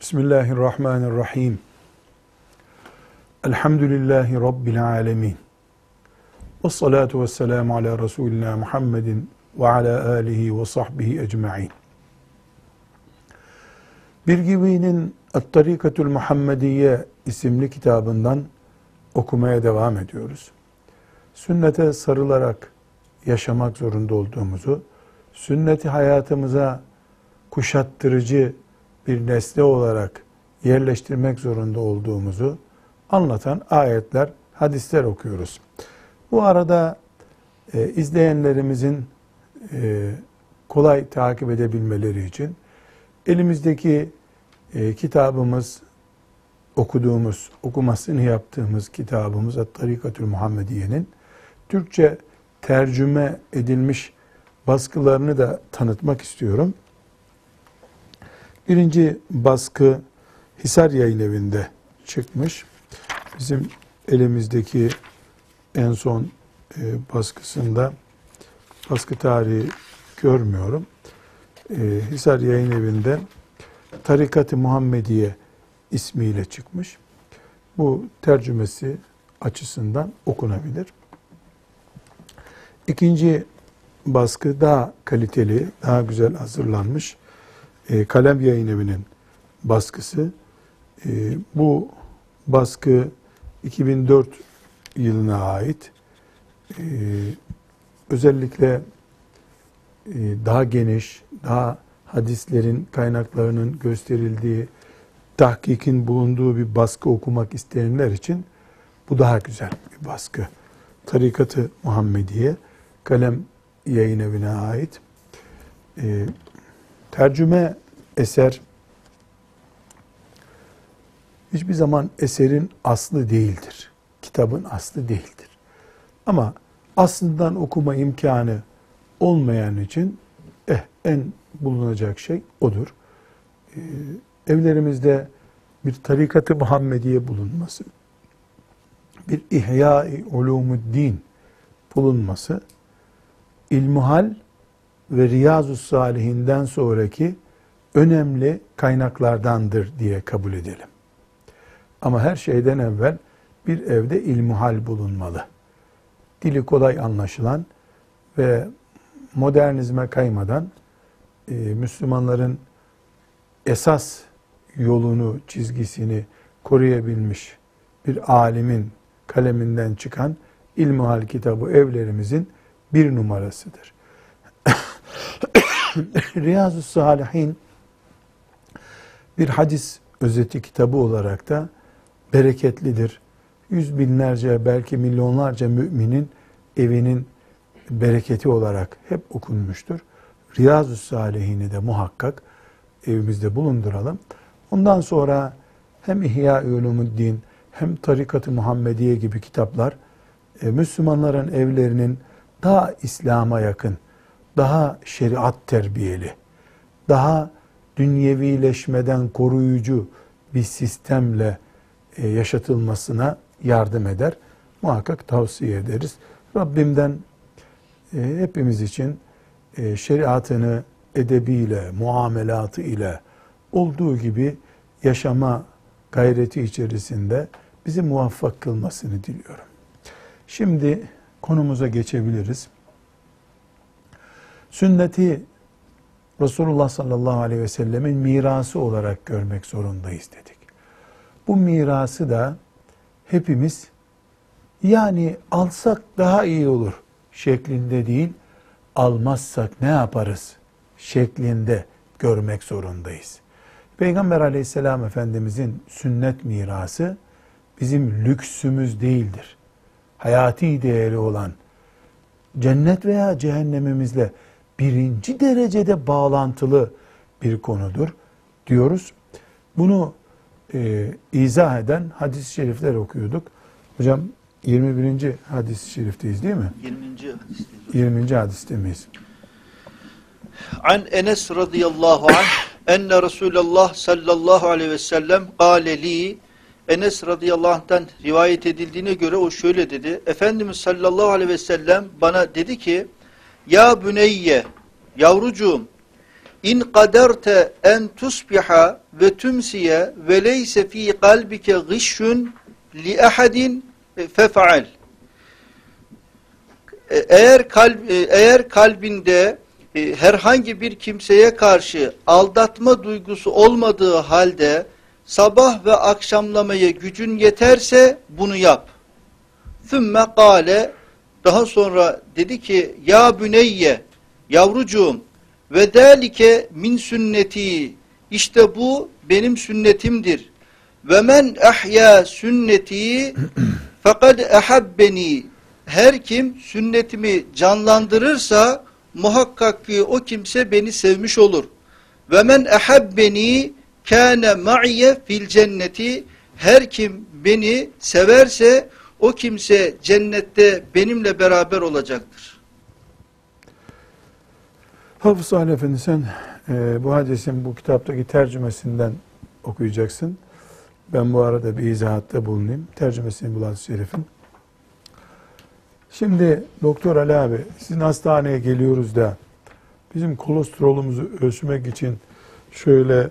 Bismillahirrahmanirrahim. Elhamdülillahi Rabbil alemin. Ve salatu ve selamu ala Resulina Muhammedin ve ala alihi ve sahbihi ecma'in. Birgivi'nin At-Tarîkatü'l-Muhammediyye isimli kitabından okumaya devam ediyoruz. Sünnete sarılarak yaşamak zorunda olduğumuzu, sünneti hayatımıza kuşattırıcı bir nesne olarak yerleştirmek zorunda olduğumuzu anlatan ayetler, hadisler okuyoruz. Bu arada izleyenlerimizin kolay takip edebilmeleri için elimizdeki kitabımız, okumasını yaptığımız kitabımız At-Tarîkatü'l Muhammediyye'nin Türkçe tercüme edilmiş baskılarını da tanıtmak istiyorum. Birinci baskı Hisar Yayın Evi'nde çıkmış. Bizim elimizdeki en son baskısında baskı tarihi görmüyorum. Hisar Yayın Evi'nde Tarikat-ı Muhammediye ismiyle çıkmış. Bu tercümesi açısından okunabilir. İkinci baskı daha kaliteli, daha güzel hazırlanmış. Kalem Yayınevi'nin baskısı. Bu baskı 2004 yılına ait. Özellikle daha geniş, daha hadislerin kaynaklarının gösterildiği, tahkikin bulunduğu bir baskı okumak isteyenler için bu daha güzel bir baskı. Tarikat-ı Muhammediye, Kalem Yayınevi'ne ait. Tercüme eser hiçbir zaman eserin aslı değildir. Kitabın aslı değildir. Ama aslından okuma imkanı olmayan için en bulunacak şey odur. Evlerimizde bir Tarikat-ı Muhammediye bulunması, bir İhyâ-i Ulûmü'd-Dîn bulunması, ilmuhal ve Riyâzü's-Sâlihîn'den sonraki önemli kaynaklardandır diye kabul edelim. Ama her şeyden evvel bir evde ilmuhal bulunmalı. Dili kolay anlaşılan ve modernizme kaymadan Müslümanların esas yolunu, çizgisini koruyabilmiş bir alimin kaleminden çıkan ilmuhal kitabı evlerimizin bir numarasıdır. Riyâzü's-Sâlihîn bir hadis özeti kitabı olarak da bereketlidir. Yüz binlerce, belki milyonlarca müminin evinin bereketi olarak hep okunmuştur. Riyâzü's-Sâlihîn'i de muhakkak evimizde bulunduralım. Ondan sonra hem İhyâ-i Ulûmü'd-Dîn hem Tarikat-ı Muhammediye gibi kitaplar Müslümanların evlerinin daha İslam'a yakın, daha şeriat terbiyeli, daha dünyevileşmeden koruyucu bir sistemle yaşatılmasına yardım eder. Muhakkak tavsiye ederiz. Rabbimden hepimiz için şeriatını edebiyle, muamelatı ile olduğu gibi yaşama gayreti içerisinde bizi muvaffak kılmasını diliyorum. Şimdi konumuza geçebiliriz. Sünneti Resulullah sallallahu aleyhi ve sellemin mirası olarak görmek zorundayız dedik. Bu mirası da hepimiz yani alsak daha iyi olur şeklinde değil, almazsak ne yaparız şeklinde görmek zorundayız. Peygamber aleyhisselam Efendimizin sünnet mirası bizim lüksümüz değildir. Hayati değeri olan cennet veya cehennemimizle birinci derecede bağlantılı bir konudur diyoruz. Bunu izah eden hadis-i şerifler okuyorduk. Hocam 21. hadis-i şerifteyiz değil mi? 20. hadisteyiz. 20. hadiste miyiz? An Enes radıyallahu anh enne Resulullah sallallahu aleyhi ve sellem kâle li. Enes radıyallahu anh'tan rivayet edildiğine göre o şöyle dedi. Efendimiz sallallahu aleyhi ve sellem bana dedi ki ya büneyye, yavrucuğum, in kaderte en tusbiha ve tümsiye ve leyse fi kalbike gışşun li ahadin fefa'al. Eğer kalbinde herhangi bir kimseye karşı aldatma duygusu olmadığı halde sabah ve akşamlamaya gücün yeterse bunu yap. Sümme kâle, daha sonra dedi ki ya büneyye, yavrucuğum, ve dâlike min sünneti, işte bu benim sünnetimdir. Ve men ahya sünneti fekad ehabbeni, her kim sünnetimi canlandırırsa muhakkak ki o kimse beni sevmiş olur. Ve men ehabbeni kâne ma'ye fil cenneti, her kim beni severse o kimse cennette benimle beraber olacaktır. Hafız Salih Efendi, sen bu hadisin bu kitaptaki tercümesinden okuyacaksın. Ben bu arada bir izahatta bulunayım. Tercümesini bul hadis-i şerifin. Şimdi Doktor Ali abi, sizin hastaneye geliyoruz da bizim kolesterolümüzü ölçmek için şöyle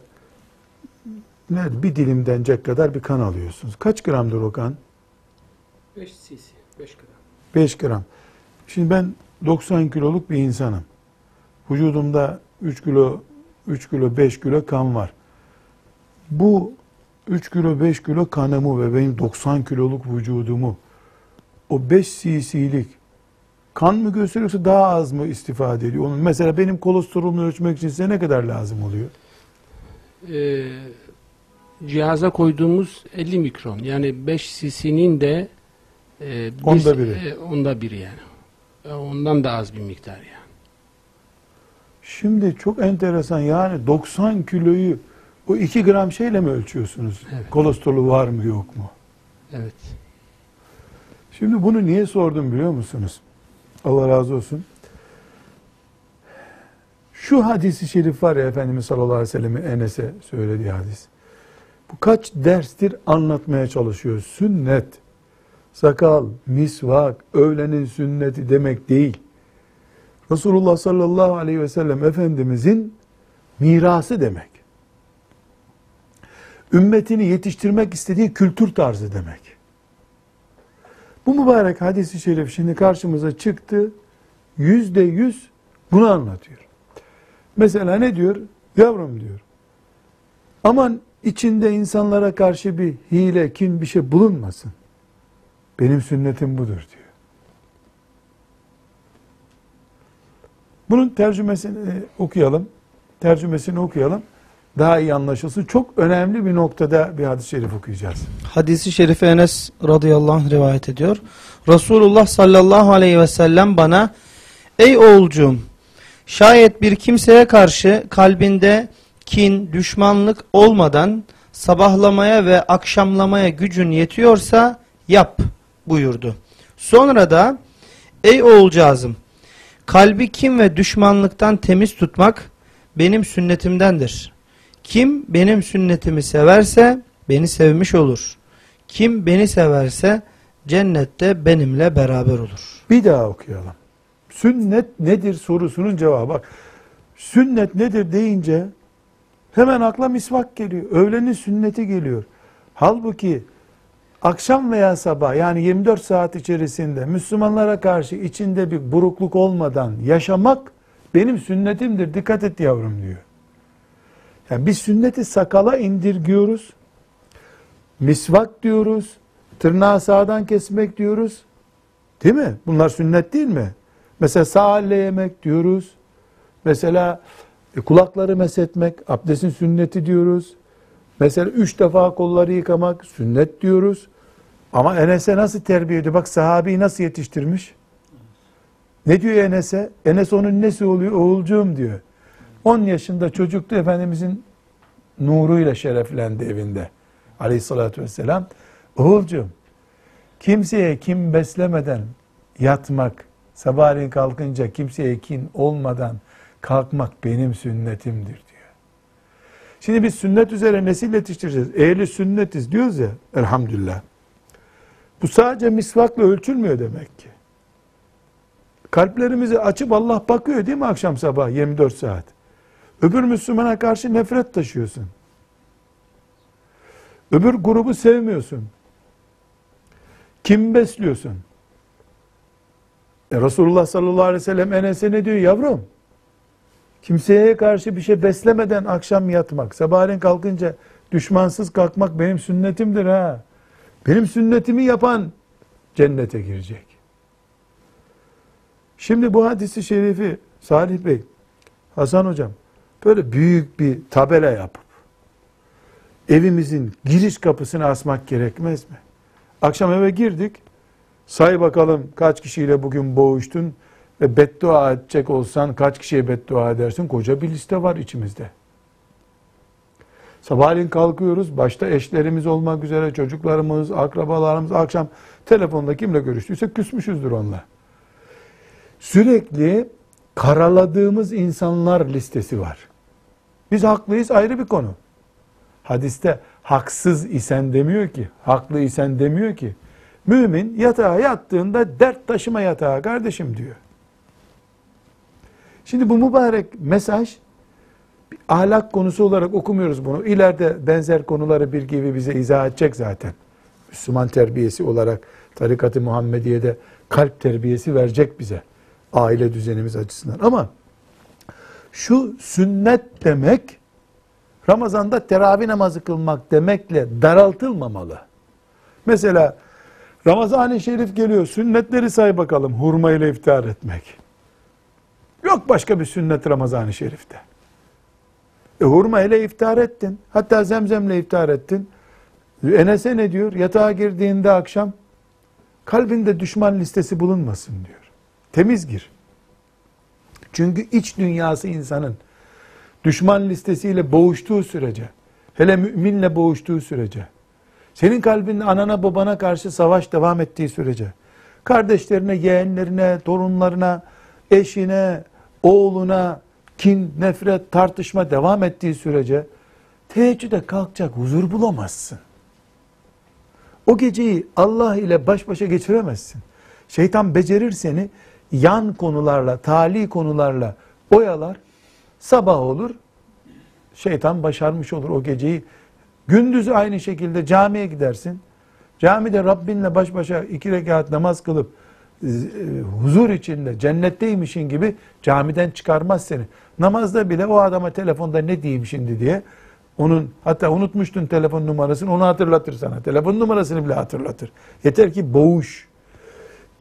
bir dilim denecek kadar bir kan alıyorsunuz. Kaç gramdır o kan? 5 cc, 5 gram. 5 gram. Şimdi ben 90 kiloluk bir insanım. Vücudumda 3 kilo 5 kilo kan var. Bu 3 kilo 5 kilo kanımı ve benim 90 kiloluk vücudumu o 5 cc'lik kan mı gösteriyorsa daha az mı istifade ediyor? Onun, mesela benim kolesterolümü ölçmek için size ne kadar lazım oluyor? Cihaza koyduğumuz 50 mikron. Yani 5 cc'nin de onda biri yani. Ondan da az bir miktar yani. Şimdi çok enteresan, yani 90 kiloyu o 2 gram şeyle mi ölçüyorsunuz? Evet. Kolesterolü var mı yok mu? Evet. Şimdi bunu niye sordum biliyor musunuz? Allah razı olsun. Şu hadisi şerif var ya, Efendimiz sallallahu aleyhi ve sellem'in Enes'e söylediği hadis. Bu kaç derstir anlatmaya çalışıyor. Sünnet, sakal, misvak, öğlenin sünneti demek değil. Resulullah sallallahu aleyhi ve sellem Efendimizin mirası demek. Ümmetini yetiştirmek istediği kültür tarzı demek. Bu mübarek hadis-i şerif şimdi karşımıza çıktı. %100 bunu anlatıyor. Mesela ne diyor? Yavrum diyor, aman içinde insanlara karşı bir hile, kin, bir şey bulunmasın. Benim sünnetim budur diyor. Bunun tercümesini okuyalım. Tercümesini okuyalım. Daha iyi anlaşılsın. Çok önemli bir noktada bir hadis-i şerif okuyacağız. Hadis-i şerifi Enes radıyallahu anh rivayet ediyor. Resulullah sallallahu aleyhi ve sellem bana ey oğulcuğum, şayet bir kimseye karşı kalbinde kin, düşmanlık olmadan sabahlamaya ve akşamlamaya gücün yetiyorsa yap buyurdu. Sonra da ey oğulcağızım, kalbi kin ve düşmanlıktan temiz tutmak benim sünnetimdendir. Kim benim sünnetimi severse beni sevmiş olur. Kim beni severse cennette benimle beraber olur. Bir daha okuyalım. Sünnet nedir sorusunun cevabı. Bak, sünnet nedir deyince hemen akla misvak geliyor. Öğlenin sünneti geliyor. Halbuki akşam veya sabah, yani 24 saat içerisinde Müslümanlara karşı içinde bir burukluk olmadan yaşamak benim sünnetimdir. Dikkat et yavrum diyor. Yani biz sünneti sakala indirgiyoruz. Misvak diyoruz. Tırnağı sağdan kesmek diyoruz. Değil mi? Bunlar sünnet değil mi? Mesela sağ elle yemek diyoruz. Mesela kulakları meshetmek, abdestin sünneti diyoruz. Mesela 3 defa kolları yıkamak sünnet diyoruz. Ama Enes'e nasıl terbiye ediyor? Bak sahabeyi nasıl yetiştirmiş? Ne diyor Enes'e? Enes onun nesi oluyor? Oğulcuğum diyor. 10 yaşında çocuktu, Efendimizin nuruyla şereflendi evinde. aleyhissalatü vesselam, oğulcum kimseye kin beslemeden yatmak, sabahleyin kalkınca kimseye kin olmadan kalkmak benim sünnetimdir diyor. Şimdi biz sünnet üzere nesil yetiştireceğiz. Ehli sünnetiz diyoruz ya elhamdülillah. Bu sadece misvakla ölçülmüyor demek ki. Kalplerimizi açıp Allah bakıyor değil mi akşam sabah 24 saat? Öbür Müslümana karşı nefret taşıyorsun. Öbür grubu sevmiyorsun. Kim besliyorsun? Resulullah sallallahu aleyhi ve sellem Enes'e ne diyor yavrum? Kimseye karşı bir şey beslemeden akşam yatmak, sabahleyin kalkınca düşmansız kalkmak benim sünnetimdir ha. Benim sünnetimi yapan cennete girecek. Şimdi bu hadisi şerifi Salih Bey, Hasan Hocam böyle büyük bir tabela yapıp evimizin giriş kapısına asmak gerekmez mi? Akşam eve girdik, say bakalım kaç kişiyle bugün boğuştun ve beddua edecek olsan kaç kişiye beddua edersin? Koca bir liste var içimizde. Sabahleyin kalkıyoruz, başta eşlerimiz olmak üzere çocuklarımız, akrabalarımız, akşam telefonda kimle görüştüyse küsmüşüzdür onunla. Sürekli karaladığımız insanlar listesi var. Biz haklıyız ayrı bir konu. Hadiste haksız isen demiyor ki, haklı isen demiyor ki. Mümin yatağa yattığında dert taşıma yatağa kardeşim diyor. Şimdi bu mübarek mesaj, ahlak konusu olarak okumuyoruz bunu. İleride benzer konuları Birgivi bize izah edecek zaten. Müslüman terbiyesi olarak Tarikat-ı Muhammediye'de kalp terbiyesi verecek bize. Aile düzenimiz açısından. Ama şu sünnet demek, Ramazan'da teravih namazı kılmak demekle daraltılmamalı. Mesela Ramazan-ı Şerif geliyor, sünnetleri say bakalım hurma ile iftar etmek. Yok başka bir sünnet Ramazan-ı Şerif'te. Hurma ile iftar ettin, hatta zemzemle iftar ettin. Enes'e ne diyor? Yatağa girdiğinde akşam kalbinde düşman listesi bulunmasın diyor. Temiz gir. Çünkü iç dünyası insanın düşman listesiyle boğuştuğu sürece, hele müminle boğuştuğu sürece, senin kalbinde anana babana karşı savaş devam ettiği sürece, kardeşlerine, yeğenlerine, torunlarına, eşine, oğluna kin, nefret, tartışma devam ettiği sürece teheccüde kalkacak huzur bulamazsın. O geceyi Allah ile baş başa geçiremezsin. Şeytan becerir seni, yan konularla, tali konularla oyalar, sabah olur, şeytan başarmış olur o geceyi. Gündüz aynı şekilde camiye gidersin, camide Rabbinle baş başa 2 rekat namaz kılıp, huzur içinde, cennetteymişin gibi camiden çıkarmaz seni. Namazda bile o adama telefonda ne diyeyim şimdi diye, onun hatta unutmuştun telefon numarasını, onu hatırlatır sana. Telefon numarasını bile hatırlatır. Yeter ki boğuş.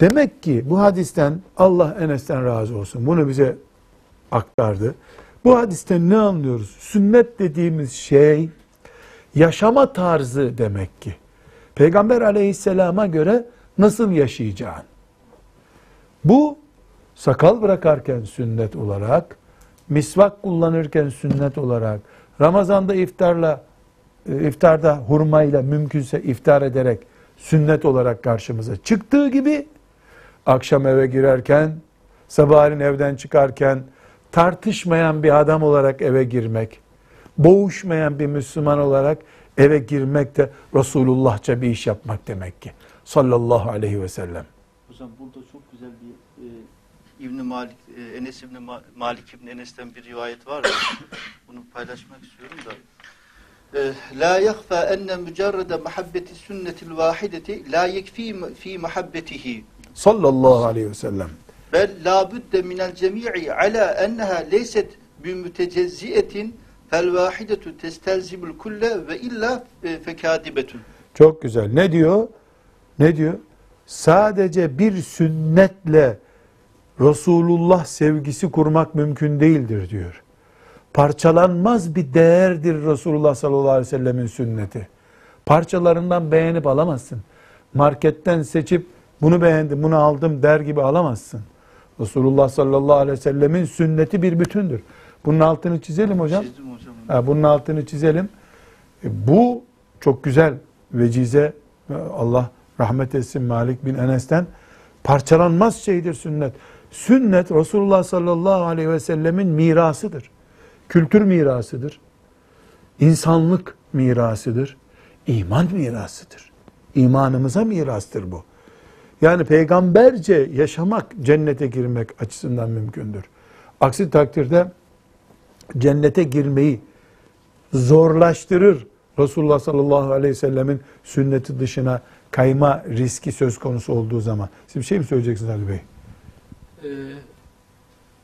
Demek ki bu hadisten Allah Enes'ten razı olsun. Bunu bize aktardı. Bu hadisten ne anlıyoruz? Sünnet dediğimiz şey yaşama tarzı demek ki. Peygamber aleyhisselama göre nasıl yaşayacağın. Bu sakal bırakarken sünnet olarak, misvak kullanırken sünnet olarak, Ramazan'da iftarda hurmayla mümkünse iftar ederek sünnet olarak karşımıza çıktığı gibi, akşam eve girerken, sabahleyin evden çıkarken tartışmayan bir adam olarak eve girmek, boğuşmayan bir Müslüman olarak eve girmek de Resulullahça bir iş yapmak demek ki. Sallallahu aleyhi ve sellem. Hocam burada çok güzel bir Enes İbni Malik İbni Enes'ten bir rivayet var ya, bunu paylaşmak istiyorum da. La yakhfa enne mücerrede muhabbeti sünnetil vahideti la yekfi fi muhabbetihi. Sallallahu aleyhi ve sellem. Bel la budde minel cemii ala enneha leyset bi mütecezziyetin fel vahidetu testelzimul kulle ve illa fekadibetun. Çok güzel. Ne diyor? Ne diyor? Sadece bir sünnetle Resulullah sevgisi kurmak mümkün değildir diyor. Parçalanmaz bir değerdir Resulullah sallallahu aleyhi ve sellemin sünneti. Parçalarından beğenip alamazsın. Marketten seçip bunu beğendim, bunu aldım der gibi alamazsın. Resulullah sallallahu aleyhi ve sellemin sünneti bir bütündür. Bunun altını çizelim hocam. Bunun altını çizelim. Bu çok güzel vecize, Allah rahmet etsin Malik bin Enes'ten, parçalanmaz şeydir sünnet. Sünnet Resulullah sallallahu aleyhi ve sellemin mirasıdır. Kültür mirasıdır. İnsanlık mirasıdır. İman mirasıdır. İmanımıza mirastır bu. Yani peygamberce yaşamak cennete girmek açısından mümkündür. Aksi takdirde cennete girmeyi zorlaştırır Resulullah sallallahu aleyhi ve sellemin sünneti dışına kayma riski söz konusu olduğu zaman. Siz bir şey mi söyleyeceksiniz Ali Bey?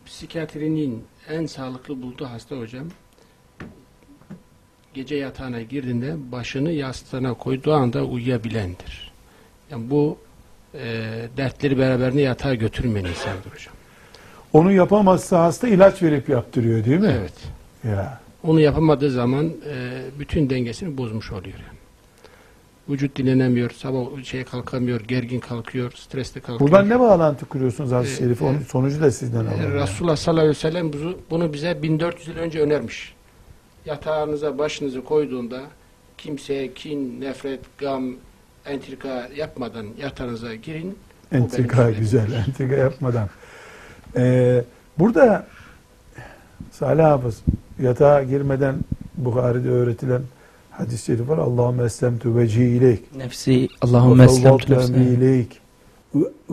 Psikiyatrinin en sağlıklı bulduğu hasta hocam, gece yatağına girdiğinde başını yastığına koyduğu anda uyuyabilendir. Yani bu dertleri beraberinde yatağa götürmeyen insandır hocam. Onu yapamazsa hasta ilaç verip yaptırıyor değil mi? Evet. Ya. Onu yapamadığı zaman bütün dengesini bozmuş oluyor. Yani. Vücut dinlenemiyor, sabah kalkamıyor, gergin kalkıyor, stresli kalkıyor. Buradan ne bağlantı kuruyorsunuz Aziz Şerif? Onun sonucu da sizden alıyor. Resulullah sallallahu aleyhi ve sellem bunu bize 1400 yıl önce önermiş. Yatağınıza başınızı koyduğunda kimseye kin, nefret, gam, entrika yapmadan yatağınıza girin. Entrika güzel, entrika yapmadan. Burada Salih Hafız, yatağa girmeden Buhari'de öğretilen hadis-i şerif var. Allahümme eslemtu vecihi ileyk. Nefsi Allahümme eslemtu emri ileyk.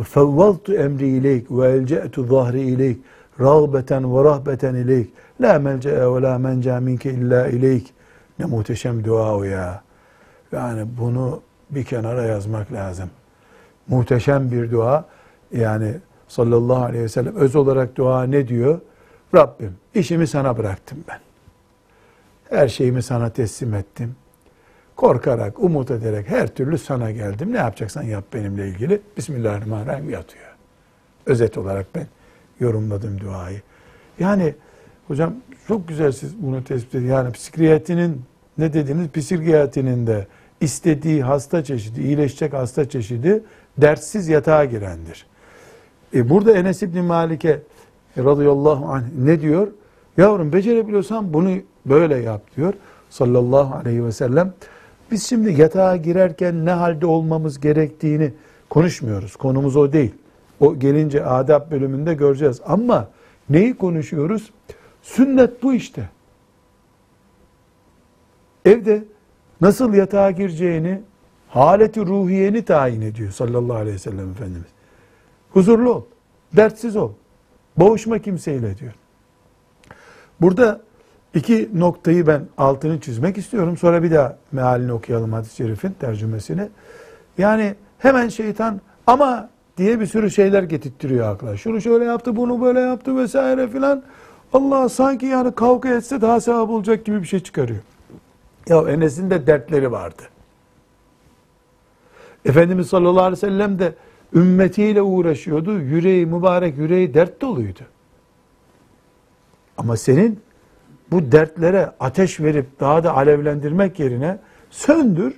Fevvaltu emri ileyk. Ve elce'tu zahri ileyk. Rağbeten ve rahbeten ileyk. La melce'e ve la menca minke illa ileyk. Ne muhteşem dua o ya. Yani bunu bir kenara yazmak lazım. Muhteşem bir dua. Yani sallallahu aleyhi ve sellem öz olarak dua ne diyor? Rabbim işimi sana bıraktım ben. Her şeyimi sana teslim ettim. Korkarak, umut ederek her türlü sana geldim. Ne yapacaksan yap benimle ilgili. Bismillahirrahmanirrahim yatıyor. Özet olarak ben yorumladım duayı. Yani hocam çok güzel siz bunu tespit edin. Yani psikiyatrinin ne dediğiniz, psikiyatrinin de istediği hasta çeşidi, iyileşecek hasta çeşidi dertsiz yatağa girendir. Burada Enes İbni Malik'e radıyallahu anh ne diyor? Yavrum becerebiliyorsan bunu böyle yap diyor sallallahu aleyhi ve sellem. Biz şimdi yatağa girerken ne halde olmamız gerektiğini konuşmuyoruz. Konumuz o değil. O gelince adab bölümünde göreceğiz. Ama neyi konuşuyoruz? Sünnet bu işte. Evde nasıl yatağa gireceğini, haleti ruhiyeni tayin ediyor sallallahu aleyhi ve sellem Efendimiz. Huzurlu ol, dertsiz ol, boğuşma kimseyle diyor. Burada iki noktayı ben altını çizmek istiyorum. Sonra bir daha mealini okuyalım hadis-i şerifin tercümesini. Yani hemen şeytan ama diye bir sürü şeyler getirtiyor akla. Şunu şöyle yaptı, bunu böyle yaptı vesaire filan. Allah sanki yani kavga etse daha sevap olacak gibi bir şey çıkarıyor. Ya Enes'in de dertleri vardı. Efendimiz sallallahu aleyhi ve sellem de ümmetiyle uğraşıyordu. Yüreği mübarek, yüreği dert doluydu. Ama senin bu dertlere ateş verip daha da alevlendirmek yerine söndür,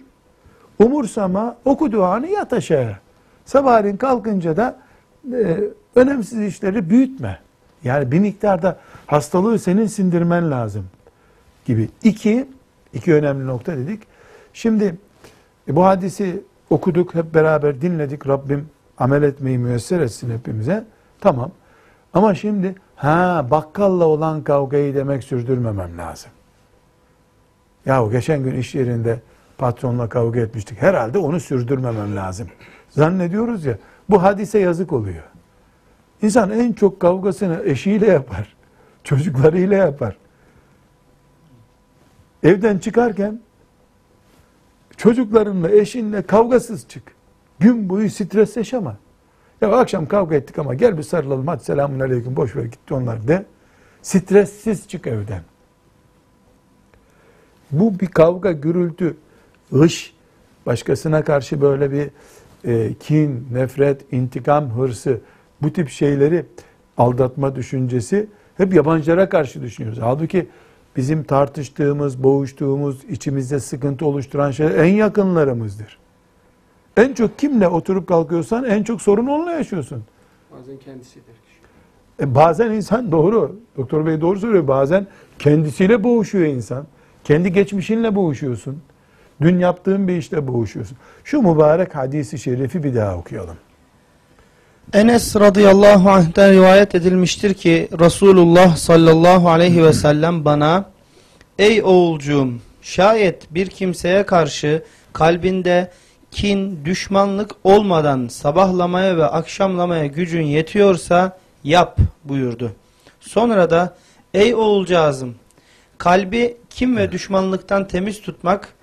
umursama, oku duanı, yat aşağı. Sabahleyin kalkınca da önemsiz işleri büyütme. Yani bir miktarda hastalığı senin sindirmen lazım gibi. İki önemli nokta dedik. Şimdi bu hadisi okuduk, hep beraber dinledik. Rabbim amel etmeyi müyesser etsin hepimize. Tamam. Ama şimdi bakkalla olan kavgayı demek sürdürmemem lazım. Yahu geçen gün iş yerinde patronla kavga etmiştik. Herhalde onu sürdürmemem lazım. Zannediyoruz ya, bu hadise yazık oluyor. İnsan en çok kavgasını eşiyle yapar. Çocuklarıyla yapar. Evden çıkarken çocuklarınla, eşinle kavgasız çık. Gün boyu stres yaşama. Ya akşam kavga ettik ama gel bir sarılalım, hadi selamun aleyküm, boş ver gitti onlar de. Stressiz çık evden. Bu bir kavga, gürültü, başkasına karşı böyle bir kin, nefret, intikam hırsı, bu tip şeyleri, aldatma düşüncesi hep yabancılara karşı düşünüyoruz. Halbuki bizim tartıştığımız, boğuştuğumuz, içimizde sıkıntı oluşturan şeyler en yakınlarımızdır. En çok kimle oturup kalkıyorsan en çok sorun onunla yaşıyorsun. Bazen kendisidir kişi. Bazen insan doğru. Doktor Bey doğru söylüyor. Bazen kendisiyle boğuşuyor insan. Kendi geçmişinle boğuşuyorsun. Dün yaptığın bir işte boğuşuyorsun. Şu mübarek hadisi şerifi bir daha okuyalım. Enes radıyallahu anh'ten rivayet edilmiştir ki Resulullah sallallahu aleyhi ve sellem bana "Ey oğulcuğum, şayet bir kimseye karşı kalbinde kin, düşmanlık olmadan sabahlamaya ve akşamlamaya gücün yetiyorsa yap" buyurdu. Sonra da "Ey oğulcağızım, kalbi kim ve düşmanlıktan temiz tutmak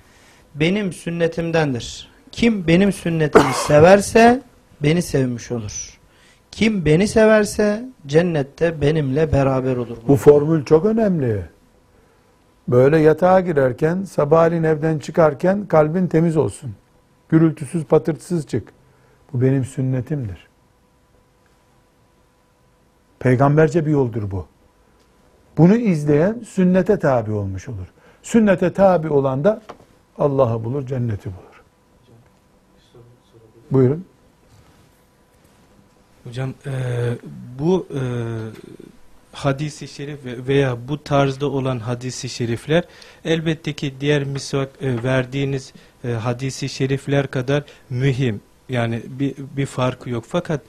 benim sünnetimdendir. Kim benim sünnetimi severse beni sevmiş olur. Kim beni severse cennette benimle beraber olur." Bu formül çok önemli. Böyle yatağa girerken, sabahleyin evden çıkarken kalbin temiz olsun. Gürültüsüz, patırtısız çık. Bu benim sünnetimdir. Peygamberce bir yoldur bu. Bunu izleyen sünnete tabi olmuş olur. Sünnete tabi olan da Allah'ı bulur, cenneti bulur. Buyurun. Hocam bu hadis-i şerif veya bu tarzda olan hadis-i şerifler elbette ki diğer misvak verdiğiniz hadis-i şerifler kadar mühim. Yani bir farkı yok. Fakat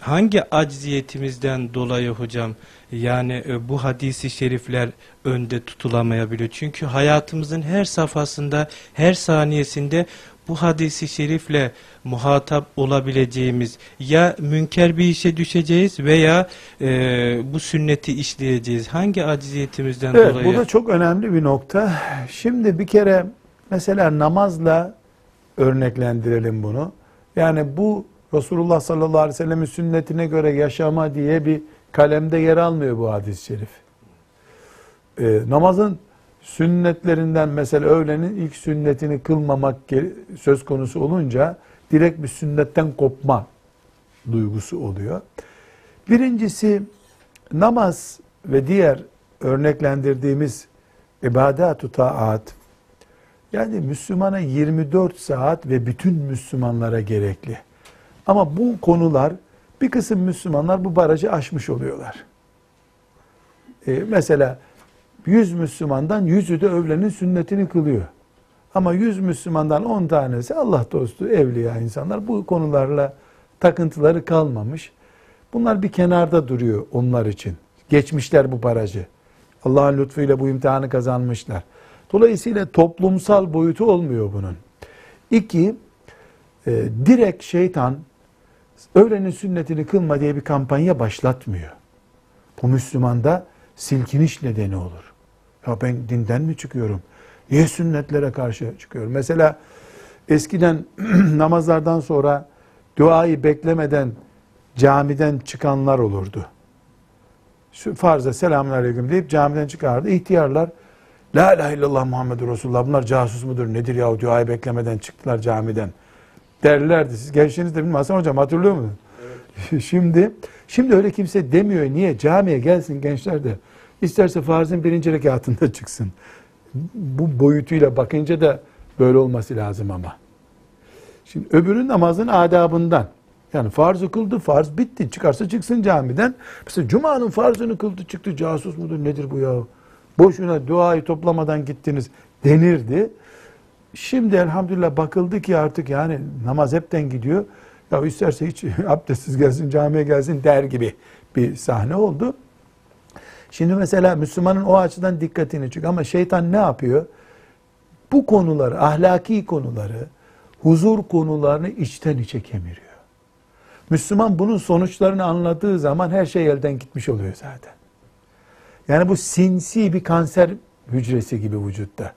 hangi acziyetimizden dolayı hocam yani bu hadis-i şerifler önde tutulamayabiliyor? Çünkü hayatımızın her safhasında, her saniyesinde bu hadis-i şerifle muhatap olabileceğimiz, ya münker bir işe düşeceğiz veya bu sünneti işleyeceğiz. Hangi aciziyetimizden dolayı? Bu da çok önemli bir nokta. Şimdi bir kere mesela namazla örneklendirelim bunu. Yani bu Resulullah sallallahu aleyhi ve sellem'in sünnetine göre yaşama diye bir kalemde yer almıyor bu hadis-i şerif. Namazın sünnetlerinden mesela öğlenin ilk sünnetini kılmamak söz konusu olunca direkt bir sünnetten kopma duygusu oluyor. Birincisi namaz ve diğer örneklendirdiğimiz ibadat-ı taat, yani Müslümana 24 saat ve bütün Müslümanlara gerekli. Ama bu konular, bir kısım Müslümanlar bu barajı aşmış oluyorlar. Mesela 100 Müslümandan 100'ü de öğlenin sünnetini kılıyor. Ama 100 Müslümandan 10 tanesi Allah dostu, evliya insanlar. Bu konularla takıntıları kalmamış. Bunlar bir kenarda duruyor onlar için. Geçmişler bu barajı. Allah'ın lütfuyla bu imtihanı kazanmışlar. Dolayısıyla toplumsal boyutu olmuyor bunun. İki, direkt şeytan öğlenin sünnetini kılma diye bir kampanya başlatmıyor. Bu Müslümanda silkiniş nedeni olur. Ya ben dinden mi çıkıyorum? Niye sünnetlere karşı çıkıyorum? Mesela eskiden namazlardan sonra duayı beklemeden camiden çıkanlar olurdu. Farza selamünaleyküm deyip camiden çıkardı. İhtiyarlar La ilahe illallah Muhammedur Resulullah, bunlar casus mudur nedir ya, duayı beklemeden çıktılar camiden derlerdi. Siz gençliğinizde bilmem Hasan hocam, hatırlıyor musunuz? Evet. Şimdi öyle kimse demiyor. Niye? Camiye gelsin gençler de isterse farzın birinci rekatında çıksın. Bu boyutuyla bakınca da böyle olması lazım ama. Şimdi öbürü namazın adabından. Yani farzı kıldı, farz bitti. Çıkarsa çıksın camiden. Mesela cumanın farzını kıldı çıktı, casus mudur nedir bu ya? Boşuna duayı toplamadan gittiniz denirdi. Şimdi elhamdülillah bakıldı ki artık yani namaz hepten gidiyor. Ya isterse hiç abdestsiz gelsin, camiye gelsin der gibi bir sahne oldu. Şimdi mesela Müslümanın o açıdan dikkatini çekiyor. Ama şeytan ne yapıyor? Bu konuları, ahlaki konuları, huzur konularını içten içe kemiriyor. Müslüman bunun sonuçlarını anladığı zaman her şey elden gitmiş oluyor zaten. Yani bu sinsi bir kanser hücresi gibi vücutta.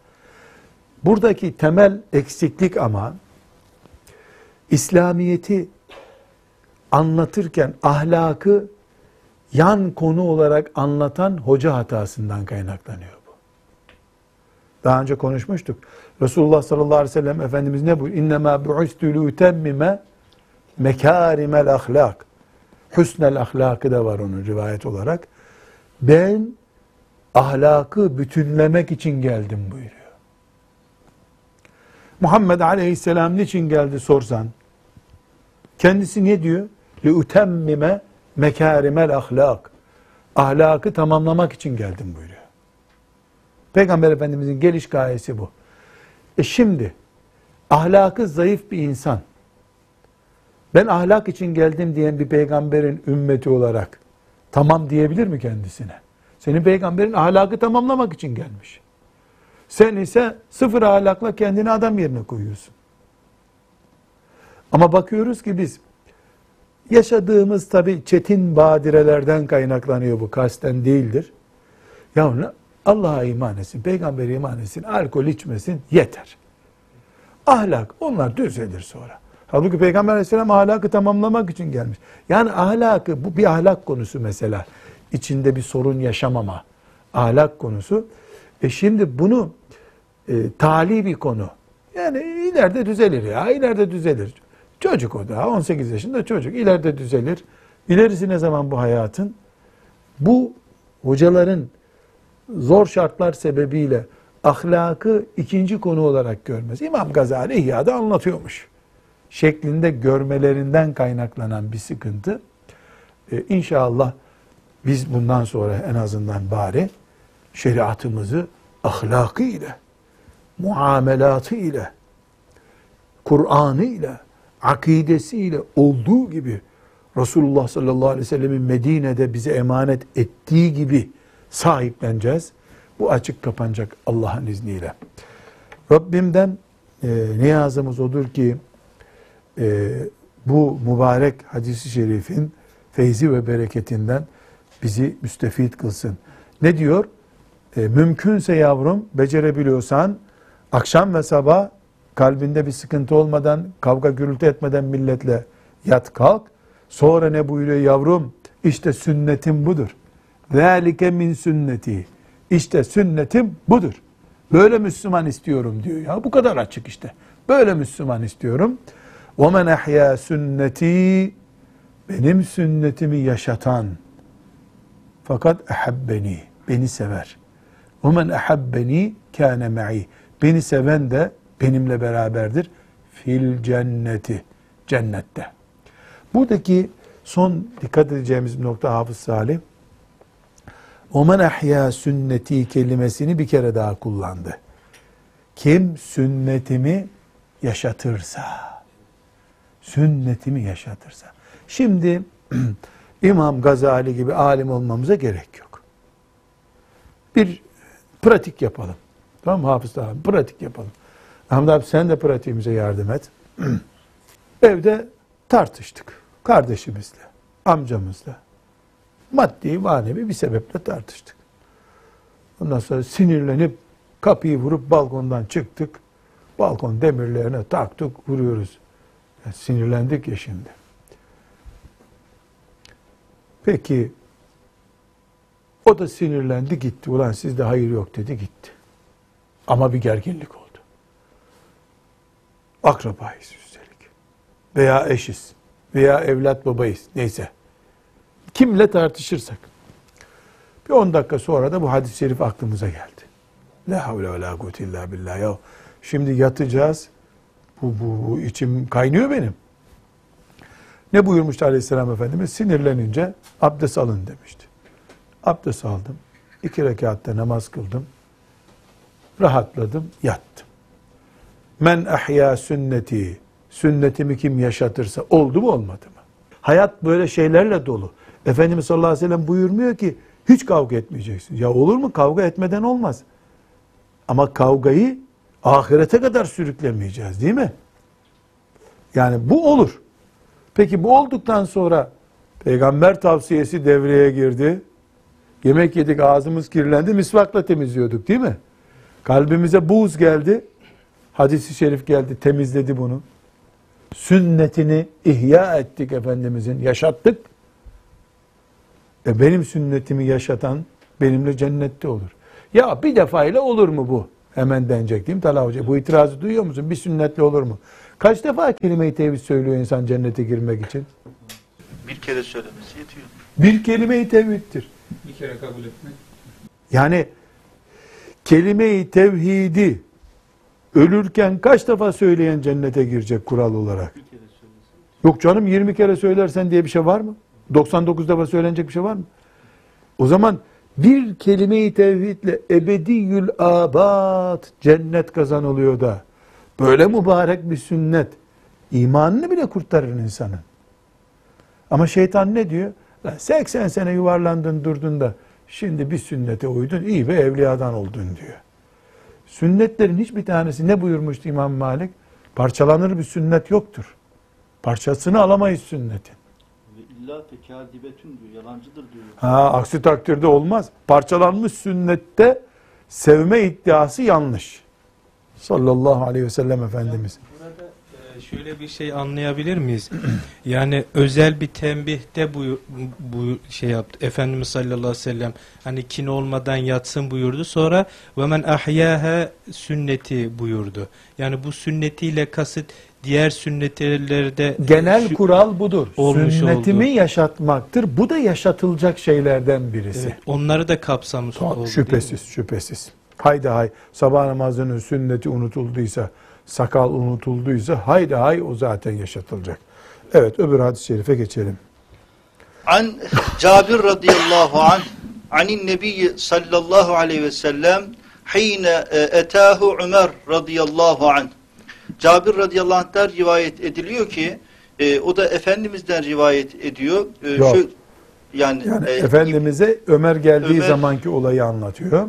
Buradaki temel eksiklik ama İslamiyet'i anlatırken ahlakı yan konu olarak anlatan hoca hatasından kaynaklanıyor bu. Daha önce konuşmuştuk. Resulullah sallallahu aleyhi ve sellem Efendimiz ne buyuruyor? İnnemâ bu'istü lütemmime mekârimel ahlâk. Hüsnel ahlâkı da var onun rivayet olarak. Ben ahlakı bütünlemek için geldim buyuruyor. Muhammed Aleyhisselam niçin geldi sorsan, kendisi ne diyor? لِاُتَمِّمَ مَكَارِمَ الْاَخْلَاقِ Ahlakı tamamlamak için geldim buyuruyor. Peygamber Efendimizin geliş gayesi bu. Şimdi ahlakı zayıf bir insan, ben ahlak için geldim diyen bir peygamberin ümmeti olarak tamam diyebilir mi kendisine? Senin peygamberin ahlakı tamamlamak için gelmiş. Sen ise sıfır ahlakla kendini adam yerine koyuyorsun. Ama bakıyoruz ki biz, yaşadığımız tabii çetin badirelerden kaynaklanıyor bu, kasten değildir. Ya Allah'a iman etsin, peygambere iman etsin, alkol içmesin, yeter. Ahlak, onlar düzelir sonra. Halbuki Peygamber Aleyhisselam ahlakı tamamlamak için gelmiş. Yani ahlakı, bu bir ahlak konusu mesela. İçinde bir sorun yaşamama, ahlak konusu. Şimdi bunu tali bir konu. Yani ileride düzelir ya, ileride düzelir. Çocuk o daha, 18 yaşında çocuk, ileride düzelir. İlerisi ne zaman bu hayatın? Bu hocaların zor şartlar sebebiyle ahlakı ikinci konu olarak görmez. İmam Gazali İhya'da anlatıyormuş şeklinde görmelerinden kaynaklanan bir sıkıntı. İnşallah biz bundan sonra en azından bari şeriatımızı ahlakı ile, muamelatı ile, Kur'an'ı ile, akidesi ile olduğu gibi Resulullah sallallahu aleyhi ve sellem'in Medine'de bize emanet ettiği gibi sahipleneceğiz. Bu açık kapanacak Allah'ın izniyle. Rabbimden niyazımız odur ki bu mübarek hadis-i şerifin feyzi ve bereketinden bizi müstefid kılsın. Ne diyor? Mümkünse yavrum, becerebiliyorsan akşam ve sabah kalbinde bir sıkıntı olmadan, kavga gürültü etmeden milletle yat kalk. Sonra ne buyuruyor yavrum? İşte sünnetim budur. ذَٰلِكَ مِنْ sünneti. İşte sünnetim budur. Böyle Müslüman istiyorum diyor. Ya bu kadar açık işte. Böyle Müslüman istiyorum. وَمَنْ اَحْيَا sünneti. Benim sünnetimi yaşatan. Fakat اَحَبَّنِي. Beni sever. وَمَنْ اَحَبَّنِي كَانَ مَعِي. Beni seven de benimle beraberdir. Fil cenneti. Cennette. Buradaki son dikkat edeceğimiz bir nokta Hafız Salih. وَمَنْ اَحْيَا sünneti kelimesini bir kere daha kullandı. Kim sünnetimi yaşatırsa, sünnetimi yaşatırsa. Şimdi İmam Gazali gibi alim olmamıza gerek yok. Bir pratik yapalım. Tamam mı Hafız abi? Pratik yapalım. Hamdi abi sen de pratiğimize yardım et. Evde tartıştık. Kardeşimizle, amcamızla. Maddi, manevi bir sebeple tartıştık. Ondan sonra sinirlenip kapıyı vurup balkondan çıktık. Balkon demirlerine taktık, vuruyoruz. Yani sinirlendik ya şimdi. Peki, o da sinirlendi gitti. Ulan sizde hayır yok dedi gitti. Ama bir gerginlik oldu. Akrabayız üstelik. Veya eşiz. Veya evlat babayız. Neyse. Kimle tartışırsak. Bir 10 dakika sonra da bu hadis-i şerif aklımıza geldi. La havle ve la kuvvete illa billah. Ya şimdi yatacağız. Bu içim kaynıyor benim. Ne buyurmuştu Aleyhisselam Efendimiz? Sinirlenince abdest alın demişti. Abdest aldım. 2 rekatta namaz kıldım. Rahatladım, yattım. Men ahya sünneti. Sünnetimi kim yaşatırsa. Oldu mu olmadı mı? Hayat böyle şeylerle dolu. Efendimiz sallallahu aleyhi ve sellem buyurmuyor ki hiç kavga etmeyeceksin. Ya olur mu? Kavga etmeden olmaz. Ama kavgayı ahirete kadar sürüklemeyeceğiz değil mi? Yani bu olur. Peki bu olduktan sonra peygamber tavsiyesi devreye girdi. Yemek yedik, ağzımız kirlendi, misvakla temizliyorduk değil mi? Kalbimize buğz geldi. Hadis-i şerif geldi, temizledi bunu. Sünnetini ihya ettik Efendimizin, yaşattık. Benim sünnetimi yaşatan benimle cennette olur. Ya bir defayla olur mu bu? Hemen denecek değil mi Talha Hoca? Bu itirazı duyuyor musun? Bir sünnetle olur mu? Kaç defa kelime-i tevhid söylüyor insan cennete girmek için? Bir kere söylemesi yetiyor. Bir kelime-i tevhiddir. Bir kere kabul etmek. Yani kelime-i tevhidi ölürken kaç defa söyleyen cennete girecek kural olarak? Bir kere söylesin. Yok canım 20 kere söylersen diye bir şey var mı? 99 defa söylenecek bir şey var mı? O zaman bir kelime-i tevhidle ebediyül abad cennet kazanılıyor da Böyle mübarek bir sünnet. İmanını bile kurtarır insanın. Ama şeytan ne diyor? 80 sene yuvarlandın durdun da şimdi bir sünnete uydun, iyi ve evliyadan oldun diyor. Sünnetlerin hiçbir tanesi, ne buyurmuştu İmam Malik? Parçalanır bir sünnet yoktur. Parçasını alamayız sünnetin. İlla tekâdibetün diyor, yalancıdır diyor. Ha, aksi takdirde olmaz. Parçalanmış sünnette sevme iddiası yanlış. Sallallahu aleyhi ve sellem Efendimiz. Yani burada şöyle bir şey anlayabilir miyiz? Yani özel bir tembihte bu şey yaptı. Efendimiz sallallahu aleyhi ve sellem hani kin olmadan yatsın buyurdu. Sonra ve men ahyâhe sünneti buyurdu. Yani bu sünnetiyle kasıt diğer sünnetlerde genel kural budur. Sünnetimi yaşatmaktır. Bu da yaşatılacak şeylerden birisi. Evet, onları da kapsamış oldu. Şüphesiz, şüphesiz. Haydi hay, sabah namazının sünneti unutulduysa, sakal unutulduysa haydi hay o zaten yaşatılacak. Evet, öbür hadis-i şerife geçelim. An Cabir radıyallahu anh anin nebiyyi sallallahu aleyhi ve sellem hine etâhu Ömer radıyallahu anh. Cabir radıyallahu anh'tan rivayet ediliyor ki o da Efendimiz'den rivayet ediyor. Yani Efendimiz'e Ömer geldiği zamanki olayı anlatıyor.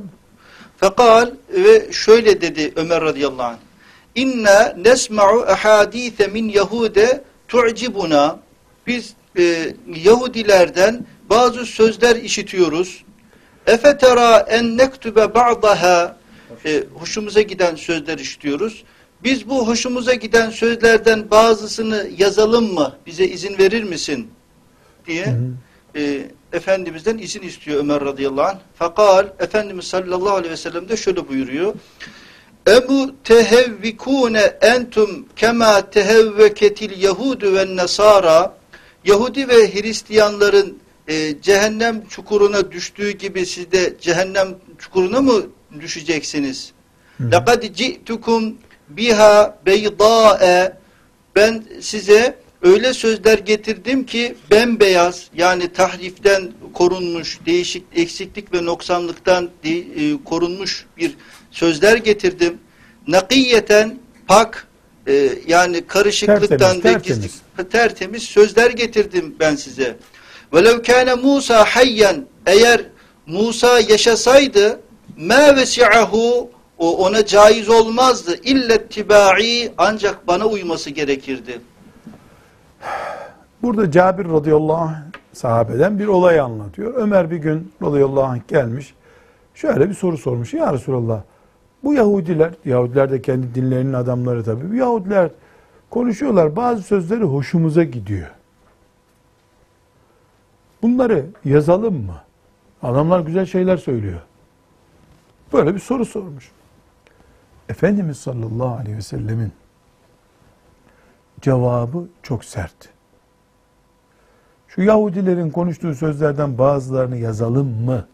Fekal ve şöyle dedi Ömer radıyallahu anh. İnne nesma'u ehadîse min Yahude tu'cibuna. Biz Yahudilerden bazı sözler işitiyoruz. Efetera en nektübe ba'daha. Hoşumuza giden sözler işitiyoruz. Biz bu hoşumuza giden sözlerden bazısını yazalım mı? Bize izin verir misin? Diye Efendimiz'den izin istiyor Ömer radıyallahu anh. Fakal, Efendimiz sallallahu aleyhi ve sellem de şöyle buyuruyor. Ebu tehevvikune entum kema tehevveketil yahudu ve nasara. Yahudi ve Hristiyanların cehennem çukuruna düştüğü gibi siz de cehennem çukuruna mı düşeceksiniz? Lekad ci'tukum biha beydâe. Ben size öyle sözler getirdim ki bembeyaz, yani tahriften korunmuş, değişik eksiklik ve noksanlıktan korunmuş bir sözler getirdim. Nakiyeten pak, yani karışıklıktan tertemiz sözler getirdim ben size. Velev kâne Musa hayyen, eğer Musa yaşasaydı mâ vesi'ahu, o ona caiz olmazdı. İllettibai, ancak bana uyması gerekirdi. Burada Cabir radıyallahu anh sahabeden bir olay anlatıyor. Ömer bir gün radıyallahu anh gelmiş. Şöyle bir soru sormuş. Ya Resulallah, bu Yahudiler de kendi dinlerinin adamları tabii. Bu Yahudiler konuşuyorlar. Bazı sözleri hoşumuza gidiyor. Bunları yazalım mı? Adamlar güzel şeyler söylüyor. Böyle bir soru sormuş. Efendimiz sallallahu aleyhi ve sellemin cevabı çok sert. Şu Yahudilerin konuştuğu sözlerden bazılarını yazalım mı